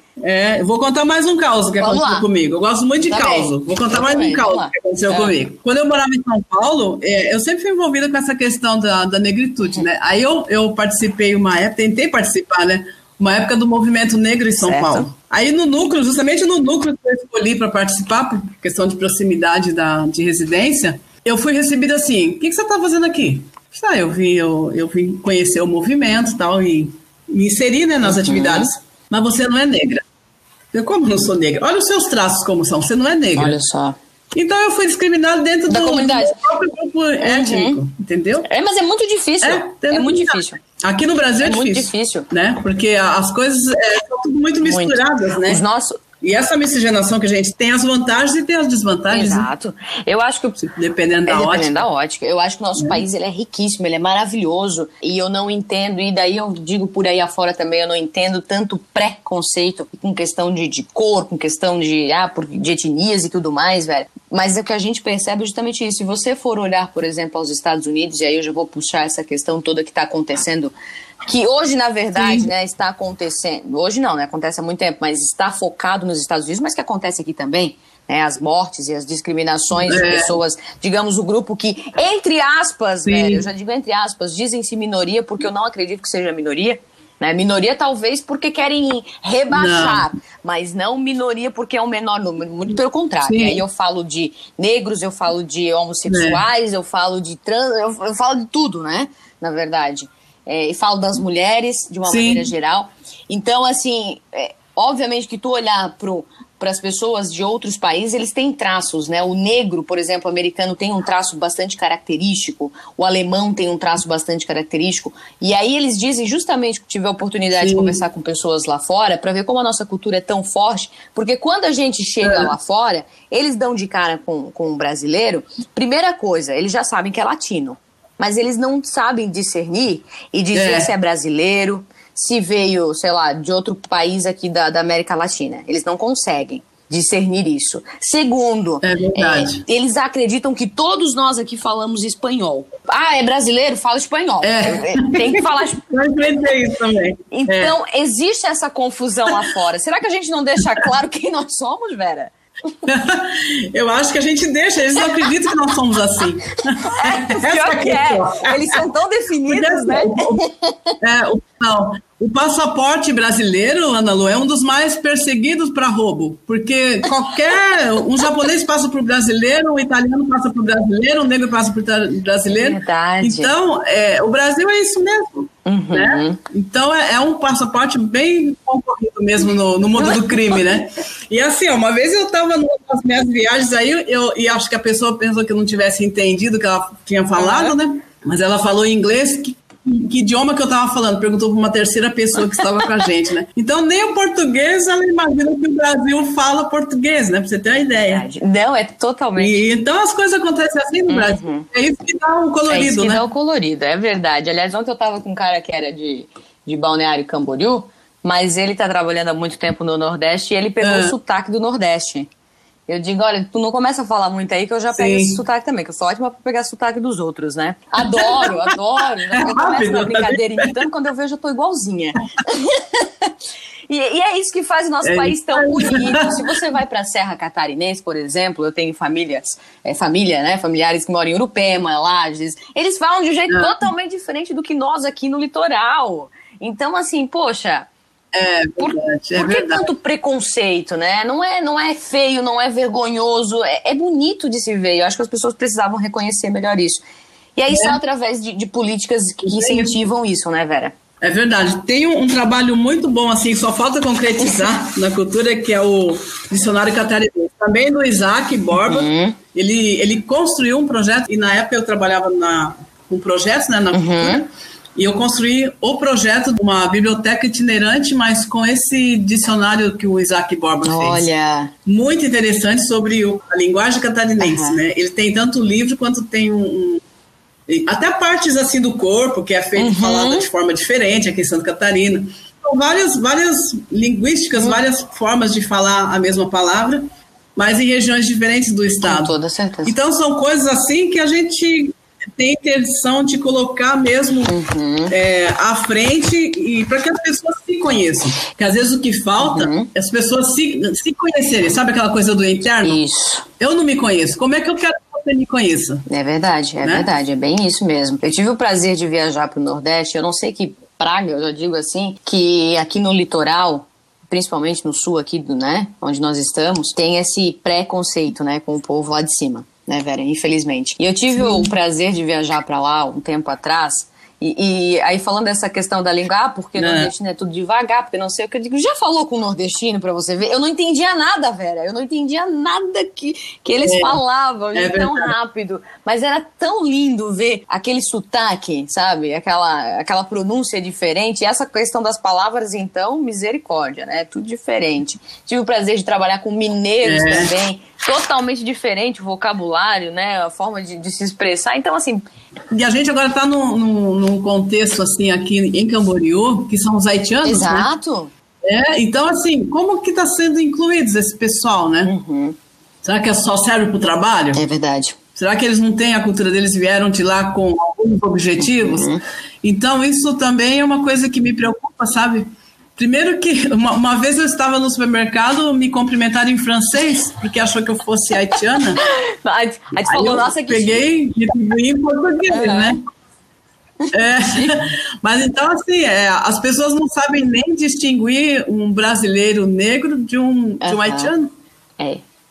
Eu vou contar mais um caso que aconteceu comigo. Eu gosto muito de caso. Vou contar mais um caso que aconteceu comigo. Quando eu morava em São Paulo, eu sempre fui envolvida com essa questão da negritude, né? Aí eu participei tentei participar, né? Uma época do movimento negro em São Paulo. Aí no núcleo, justamente no núcleo que eu escolhi para participar, por questão de proximidade de residência, eu fui recebida assim, o que você está fazendo aqui? Eu vim conhecer o movimento tal, e me inserir, né, nas atividades, mas você não é negra. Eu, como não sou negra? Olha os seus traços como são, você não é negra. Olha só. Então eu fui discriminada dentro da comunidade, do próprio grupo étnico, entendeu? Mas é muito difícil. É muito difícil. Aqui no Brasil é difícil. É muito difícil. Né? Porque as coisas são tudo muito misturadas, né? E essa miscigenação que a gente tem as vantagens e tem as desvantagens. Exato. Né? Eu acho que... Dependendo da ótica. Eu acho que o nosso país ele é riquíssimo, ele é maravilhoso. E eu não entendo, e daí eu digo por aí afora também, eu não entendo tanto preconceito com questão de cor, com questão de etnias e tudo mais, velho. Mas o que a gente percebe é justamente isso. Se você for olhar, por exemplo, aos Estados Unidos, e aí eu já vou puxar essa questão toda que está acontecendo... Que hoje, na verdade, né, está acontecendo... Hoje não, né, acontece há muito tempo, mas está focado nos Estados Unidos, mas que acontece aqui também, né, as mortes e as discriminações de pessoas, digamos, o grupo que, entre aspas, velho, eu já digo entre aspas, dizem-se minoria, porque eu não acredito que seja minoria, né, minoria talvez porque querem rebaixar, mas não minoria porque é um menor número, muito pelo contrário. E aí eu falo de negros, eu falo de homossexuais, eu falo de trans, eu falo de tudo, né, na verdade. E falo das mulheres de uma maneira geral. Então, assim, obviamente que tu olhar para as pessoas de outros países, eles têm traços, né? O negro, por exemplo, americano tem um traço bastante característico, o alemão tem um traço bastante característico. E aí eles dizem, justamente, que tive a oportunidade de conversar com pessoas lá fora para ver como a nossa cultura é tão forte, porque quando a gente chega lá fora, eles dão de cara com um brasileiro. Primeira coisa, eles já sabem que é latino. Mas eles não sabem discernir e dizer se é brasileiro, se veio, sei lá, de outro país aqui da América Latina. Eles não conseguem discernir isso. Segundo, eles acreditam que todos nós aqui falamos espanhol. É brasileiro? Fala espanhol. Tem que falar espanhol. Isso também. Então, existe essa confusão lá fora. Será que a gente não deixa claro quem nós somos, Vera? Eu acho que a gente deixa, eles não acreditam que nós somos assim. Eles são tão definidos, né? O passaporte brasileiro, Ana Lu, é um dos mais perseguidos para roubo, porque um japonês passa para o brasileiro, um italiano passa para o brasileiro, um negro passa para o brasileiro. Verdade. Então, o Brasil é isso mesmo. Né? Então, é um passaporte bem concorrido mesmo no mundo do crime, né? E assim, uma vez eu estava nas minhas viagens aí, e acho que a pessoa pensou que eu não tivesse entendido o que ela tinha falado, né? Mas ela falou em inglês, que idioma que eu estava falando, perguntou para uma terceira pessoa que estava com a gente, né? Então, nem o português, ela imagina que o Brasil fala português, né? Para você ter uma ideia. Não, é totalmente... Então, as coisas acontecem assim no Brasil. É isso que dá o colorido, né? É isso que dá o colorido, é verdade. Aliás, ontem eu estava com um cara que era de Balneário Camboriú, mas ele está trabalhando há muito tempo no Nordeste e ele pegou o sotaque do Nordeste. Eu digo, olha, tu não começa a falar muito aí que eu já pego esse sotaque também, que eu sou ótima pra pegar sotaque dos outros, né? Adoro. Eu começo uma brincadeira imitando, quando eu vejo eu tô igualzinha. E é isso que faz o nosso país tão bonito. Se você vai pra Serra Catarinense, por exemplo, eu tenho familiares que moram em Urupema, Lages, eles falam de um jeito totalmente diferente do que nós aqui no litoral. Então, assim, poxa... Por que tanto preconceito, né? Não é feio, não é vergonhoso, é bonito de se ver. Eu acho que as pessoas precisavam reconhecer melhor isso. E aí só através de políticas que incentivam isso, né, Vera? É verdade. Tem um trabalho muito bom, assim, só falta concretizar na cultura, que é o Dicionário Catarinense, também do Isaac Borba. Uhum. Ele construiu um projeto, e na época eu trabalhava com projetos, né, na cultura, e eu construí o projeto de uma biblioteca itinerante, mas com esse dicionário que o Isaac Borba fez. Olha! Muito interessante sobre a linguagem catarinense, né? Ele tem tanto livro quanto tem até partes assim do corpo, que é feito falada de forma diferente aqui em Santa Catarina. Então, várias linguísticas, várias formas de falar a mesma palavra, mas em regiões diferentes do estado. Com toda certeza. Então, são coisas assim que a gente tem intenção de colocar mesmo à frente, e para que as pessoas se conheçam. Porque às vezes o que falta é as pessoas se conhecerem. Sabe aquela coisa do interno? Isso. Eu não me conheço. Como é que eu quero que você me conheça? É verdade, é verdade. É bem isso mesmo. Eu tive o prazer de viajar para o Nordeste. Eu não sei que praga, eu já digo assim, que aqui no litoral, principalmente no sul aqui, né, onde nós estamos, tem esse preconceito, né, com o povo lá de cima, né, Vera? Infelizmente. E eu tive o prazer de viajar para lá um tempo atrás, e aí falando dessa questão da língua, porque nordestino é tudo devagar, porque não sei o que, eu digo, já falou com o nordestino pra você ver? Eu não entendia nada, Vera, eu não entendia nada que eles falavam, tão rápido, mas era tão lindo ver aquele sotaque, sabe, aquela pronúncia diferente, e essa questão das palavras, então, misericórdia, né, tudo diferente. Tive o prazer de trabalhar com mineiros também, totalmente diferente o vocabulário, né, a forma de se expressar, então assim... E a gente agora está num contexto assim aqui em Camboriú, que são os haitianos, exato. Né? Então assim, como que está sendo incluídos esse pessoal, né? Será que só serve para o trabalho? É verdade. Será que eles não têm a cultura deles, vieram de lá com alguns objetivos? Então isso também é uma coisa que me preocupa, sabe? Primeiro que uma vez eu estava no supermercado, me cumprimentaram em francês, porque achou que eu fosse haitiana. Aí falou, nossa, que peguei e distribuí em português, né? Mas então, assim, as pessoas não sabem nem distinguir um brasileiro negro de um haitiano.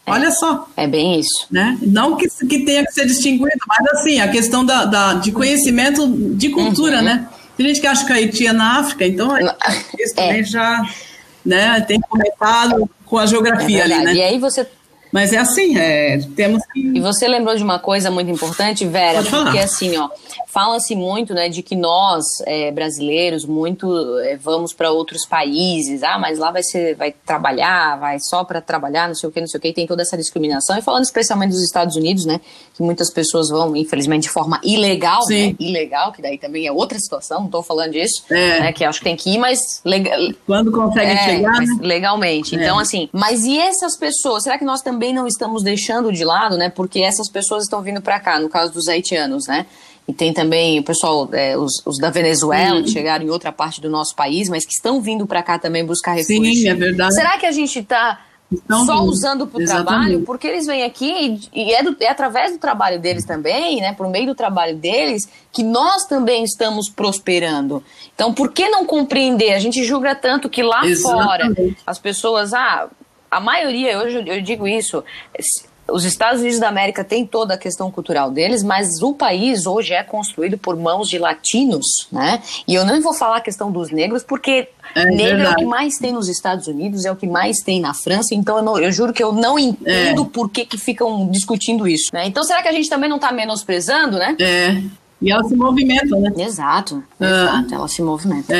Olha só. É bem isso. Né? Não que tenha que ser distinguido, mas assim, a questão de conhecimento de cultura, né? Tem gente que acha que Haiti é na África, então isso também já, né, tem comentado com a geografia ali, né? E aí você... Mas é assim, temos que... E você lembrou de uma coisa muito importante, Vera, pode falar. Porque assim, ó, fala-se muito, né, de que nós, brasileiros, muito vamos para outros países, mas lá vai trabalhar, vai só para trabalhar, não sei o que, tem toda essa discriminação, e falando especialmente dos Estados Unidos, né, que muitas pessoas vão, infelizmente, de forma ilegal, né, que daí também é outra situação, não tô falando disso, né, que acho que tem que ir, mas... Quando consegue chegar, mas, né? Legalmente, então assim, mas e essas pessoas, será que nós também não estamos deixando de lado, né, porque essas pessoas estão vindo para cá, no caso dos haitianos, né, e tem também o pessoal, os da Venezuela, que chegaram em outra parte do nosso país, mas que estão vindo para cá também buscar refúgio. Sim, é verdade. Será que a gente está só usando para o trabalho? Porque eles vêm aqui e é através do trabalho deles também, né, por meio do trabalho deles, que nós também estamos prosperando. Então, por que não compreender? A gente julga tanto que lá fora as pessoas... A maioria, hoje eu digo isso, os Estados Unidos da América tem toda a questão cultural deles, mas o país hoje é construído por mãos de latinos, né? E eu não vou falar a questão dos negros, porque negro é o que mais tem nos Estados Unidos, é o que mais tem na França, então eu juro que eu não entendo por que ficam discutindo isso, né? Então será que a gente também não está menosprezando, né? E elas se movimentam, né? Exato, elas se movimentam.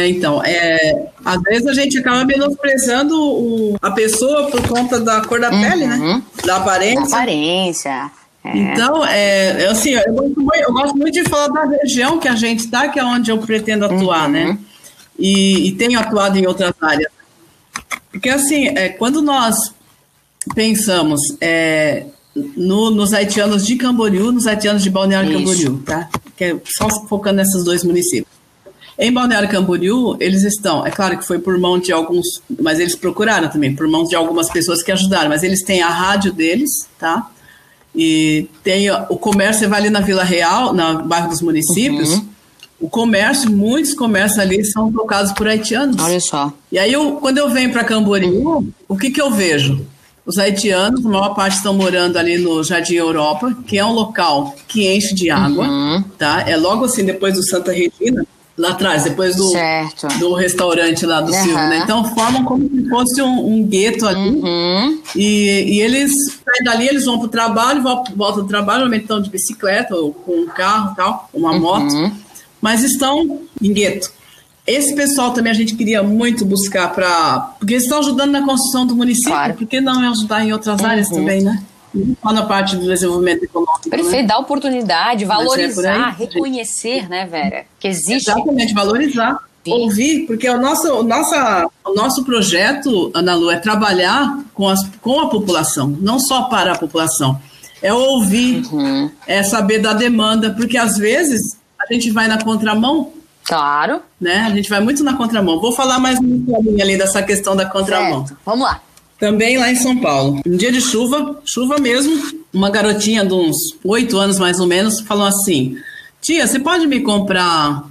Às vezes a gente acaba menosprezando a pessoa por conta da cor da pele, né? Da aparência. Então, assim, eu gosto muito de falar da região que a gente está, que é onde eu pretendo atuar, né? E tenho atuado em outras áreas. Porque, assim, quando nós pensamos... nos haitianos de Camboriú, nos haitianos de Balneário Camboriú, tá? Que só focando nesses dois municípios. Em Balneário Camboriú, eles estão, é claro que foi por mão de alguns, mas eles procuraram também, por mão de algumas pessoas que ajudaram, mas eles têm a rádio deles, tá? E tem o comércio, vai ali na Vila Real, no bairro dos municípios, o comércio, muitos comércios ali são tocados por haitianos. Olha só. E aí, quando eu venho para Camboriú, o que eu vejo? Os haitianos, a maior parte estão morando ali no Jardim Europa, que é um local que enche de água, tá? É logo assim, depois do Santa Regina, lá atrás, depois do restaurante lá do Silvio, né? Então formam como se fosse um gueto ali, e eles saem dali, eles vão pro trabalho, voltam do trabalho, normalmente estão de bicicleta ou com um carro, tal, uma moto, mas estão em gueto. Esse pessoal também a gente queria muito buscar porque eles estão ajudando na construção do município, claro. Por que não ajudar em outras áreas também, né? Só na parte do desenvolvimento econômico. Perfeito, né? Dar oportunidade, valorizar, reconhecer, né, Vera? Que existe. Exatamente, valorizar, sim. Ouvir, porque o nosso projeto, Ana Lu, é trabalhar com a população, não só para a população. É ouvir, é saber da demanda, porque às vezes a gente vai na contramão. Claro. Né? A gente vai muito na contramão. Vou falar mais um pouquinho ali dessa questão da contramão. Certo. Vamos lá. Também lá em São Paulo. Um dia de chuva, chuva mesmo, uma garotinha de uns 8 anos mais ou menos, falou assim, tia, você pode me comprar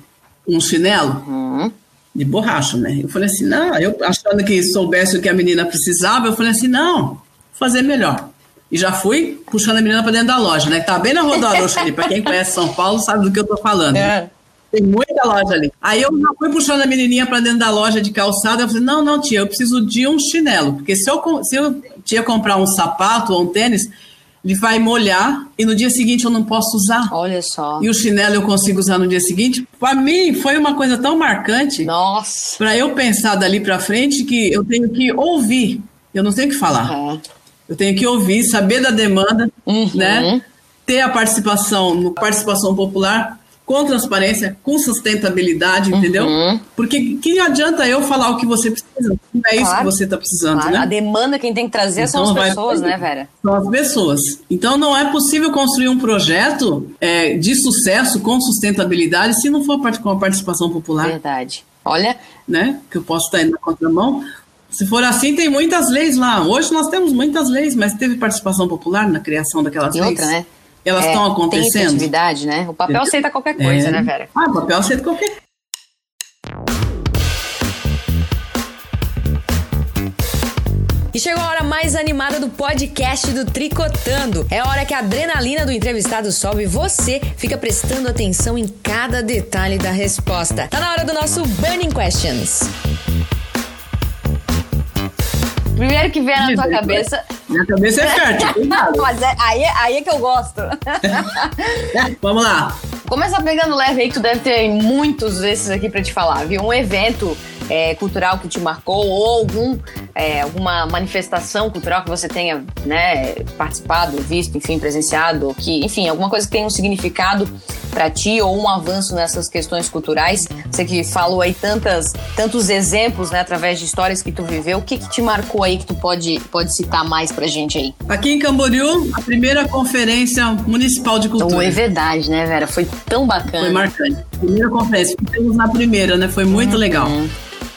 um chinelo? De borracha, né? Eu falei assim, não, eu achando que soubesse o que a menina precisava, eu falei assim, não, vou fazer melhor. E já fui puxando a menina para dentro da loja, né? Tá bem na Rua do Arocho ali, para quem conhece São Paulo sabe do que eu tô falando. Né? Tem muita loja ali. Aí eu já fui puxando a menininha para dentro da loja de calçada. Eu falei, não, tia, eu preciso de um chinelo. Porque se eu tia comprar um sapato ou um tênis, ele vai molhar e no dia seguinte eu não posso usar. Olha só. E o chinelo eu consigo usar no dia seguinte. Para mim, foi uma coisa tão marcante. Nossa. Para eu pensar dali para frente que eu tenho que ouvir. Eu não tenho que falar. Eu tenho que ouvir, saber da demanda, né? Ter a participação popular, com transparência, com sustentabilidade, entendeu? Porque que adianta eu falar o que você precisa? Não é isso que você está precisando, né? A demanda quem tem que trazer são as pessoas, né, Vera? São as pessoas. Então, não é possível construir um projeto de sucesso com sustentabilidade se não for com a participação popular. Verdade. Olha... Né? Que eu posso estar indo na contramão. Se for assim, tem muitas leis lá. Hoje nós temos muitas leis, mas teve participação popular na criação daquelas leis. E outra, né? Elas estão acontecendo. Tem efetividade, né? O papel aceita qualquer coisa, né, Vera? Ah, o papel aceita qualquer coisa. E chegou a hora mais animada do podcast do Tricotando. É a hora que a adrenalina do entrevistado sobe e você fica prestando atenção em cada detalhe da resposta. Tá na hora do nosso Burning Questions. Primeiro que vier na tua cabeça... Minha cabeça é fértil. Mas aí é que eu gosto. Vamos lá. Começa pegando leve aí, que tu deve ter muitos desses aqui pra te falar, viu? Um evento cultural que te marcou ou alguma manifestação cultural que você tenha, né, participado, visto, enfim, presenciado, que, enfim, alguma coisa que tenha um significado pra ti ou um avanço nessas questões culturais. Você que falou aí tantos exemplos, né, através de histórias que tu viveu, o que te marcou aí que tu pode citar mais pra gente aí? Aqui em Camboriú, a primeira Conferência Municipal de Cultura. Então, é verdade, né, Vera? Foi tão bacana. Foi marcante. Primeira conferência, ficamos na primeira, né? Foi muito legal.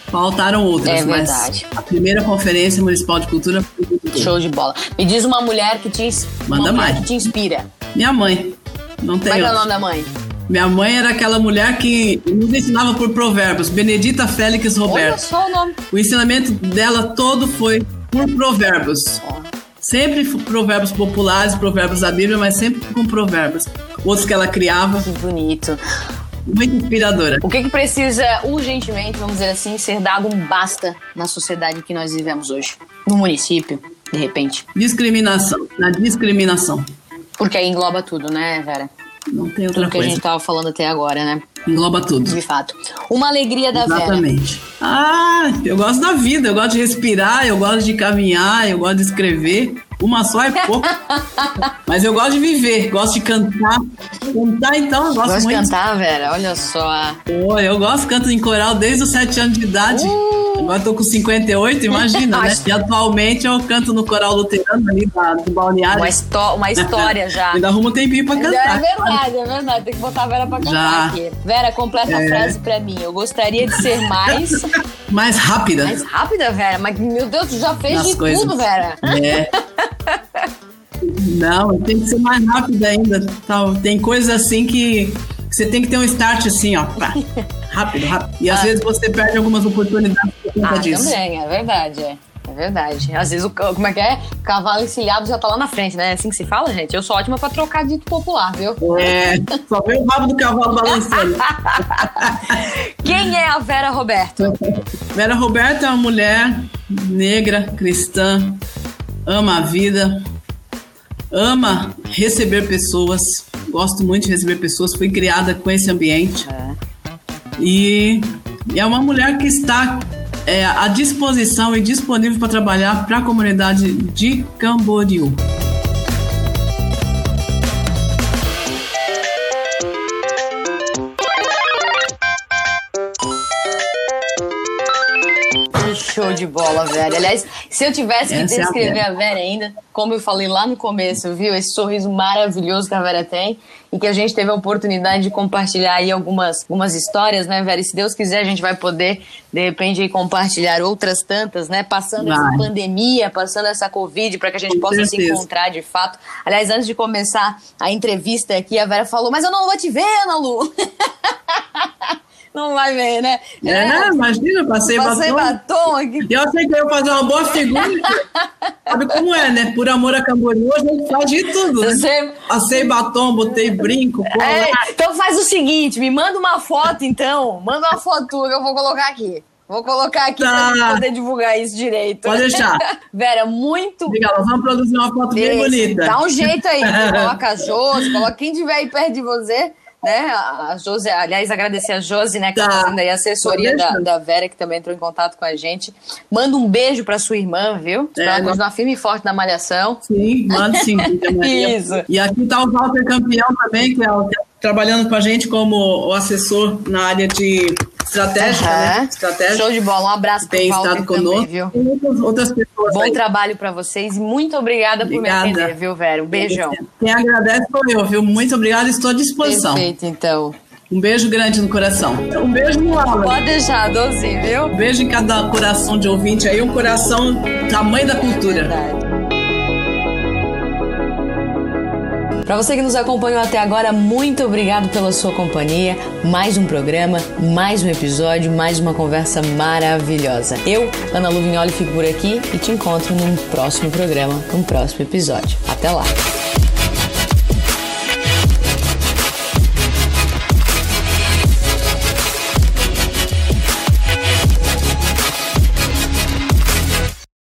Faltaram outras, mas a primeira Conferência Municipal de Cultura foi muito legal. Show de bola. Me diz uma mulher que te inspira. Minha mãe. Não tem. Qual é o nome da mãe? Minha mãe era aquela mulher que nos ensinava por provérbios, Benedita Félix Roberto. Olha só o nome. O ensinamento dela todo foi por provérbios. Sempre provérbios populares, provérbios da Bíblia, mas sempre com provérbios. Outros que ela criava. Que bonito. Muito inspiradora. O que precisa urgentemente, vamos dizer assim, ser dado um basta na sociedade que nós vivemos hoje? No município, de repente. Discriminação. Na discriminação. Porque aí engloba tudo, né, Vera? Não tem outra coisa. Tudo que a gente estava falando até agora, né? Engloba tudo. De fato. Uma alegria da Vera. Exatamente. Ah, eu gosto da vida, eu gosto de respirar, eu gosto de caminhar, eu gosto de escrever. Uma só é pouco. Mas eu gosto de viver, gosto de cantar. Cantar, então, eu gosto muito. Gosto de cantar, Vera, olha só. Pô, eu gosto, canto em coral desde os 7 anos de idade. Agora eu tô com 58, imagina, né? E atualmente eu canto no coral luterano ali do Balneário. Uma história já. Ainda arrumo um tempinho pra cantar. É verdade. Tem que botar a Vera pra cantar aqui. Vera, completa a frase pra mim. Eu gostaria de ser mais... mais rápida. Mais rápida, Vera? Mas, meu Deus, tu já fez tudo, Vera. É. Não, tem que ser mais rápida ainda. Então, tem coisas assim que... Você tem que ter um start assim, ó. Pá. Rápido. E às vezes você perde algumas oportunidades por conta disso. Também, é verdade. É verdade. Às vezes, como é que é? Cavalo encilhado já tá lá na frente, né? É assim que se fala, gente? Eu sou ótima pra trocar dito popular, viu? É, só vem o rabo do cavalo balançando. Quem é a Vera Roberto? Vera Roberto é uma mulher negra, cristã, ama a vida, ama receber pessoas, gosto muito de receber pessoas, fui criada com esse ambiente. E é uma mulher que está à disposição e disponível para trabalhar para a comunidade de Camboriú. Show de bola, Vera. Aliás, se eu tivesse que descrever a Vera ainda, como eu falei lá no começo, viu? Esse sorriso maravilhoso que a Vera tem e que a gente teve a oportunidade de compartilhar aí algumas histórias, né, Vera? E se Deus quiser, a gente vai poder, de repente, aí, compartilhar outras tantas, né? Passando essa pandemia, passando essa Covid, para que a gente possa se encontrar de fato. Aliás, antes de começar a entrevista aqui, a Vera falou, mas eu não vou te ver, Ana Lu! Não vai ver, né? Imagina, passei batom aqui. Eu achei que eu ia fazer uma boa figura. Sabe como é, né? Por amor a Camboriú, a gente faz de tudo, né? Passei batom, botei brinco. Então faz o seguinte, me manda uma foto, então. Manda uma foto que eu vou colocar aqui. Vou colocar aqui pra poder divulgar isso direito. Pode deixar. Vera, muito bom. Legal, vamos produzir uma foto bem bonita. Dá um jeito aí. Coloca a Josi, coloca quem tiver aí perto de você. Né? A Josi, aliás, agradecer a Josi, né, que está fazendo aí a assessoria da Vera, que também entrou em contato com a gente. Manda um beijo para sua irmã, viu? Pra ela continuar firme e forte na malhação. Sim, manda sim. Isso. E aqui está o Walter Campeão também, que trabalhando com a gente como o assessor na área de estratégia, né? Estratégia. Show de bola, um abraço para o Walter também, viu? Tem outras pessoas. Bom trabalho para vocês e muito obrigada por me atender, viu, Vera? Um beijão. Quem agradece sou eu, viu? Muito obrigada, estou à disposição. Perfeito, então. Um beijo grande no coração. Um beijo no alma. Pode deixar, doce, viu? Um beijo em cada coração de ouvinte aí, um coração tamanho da cultura. Verdade. Para você que nos acompanhou até agora, muito obrigado pela sua companhia. Mais um programa, mais um episódio, mais uma conversa maravilhosa. Eu, Ana Luvinholli, fico por aqui e te encontro num próximo programa, num próximo episódio. Até lá!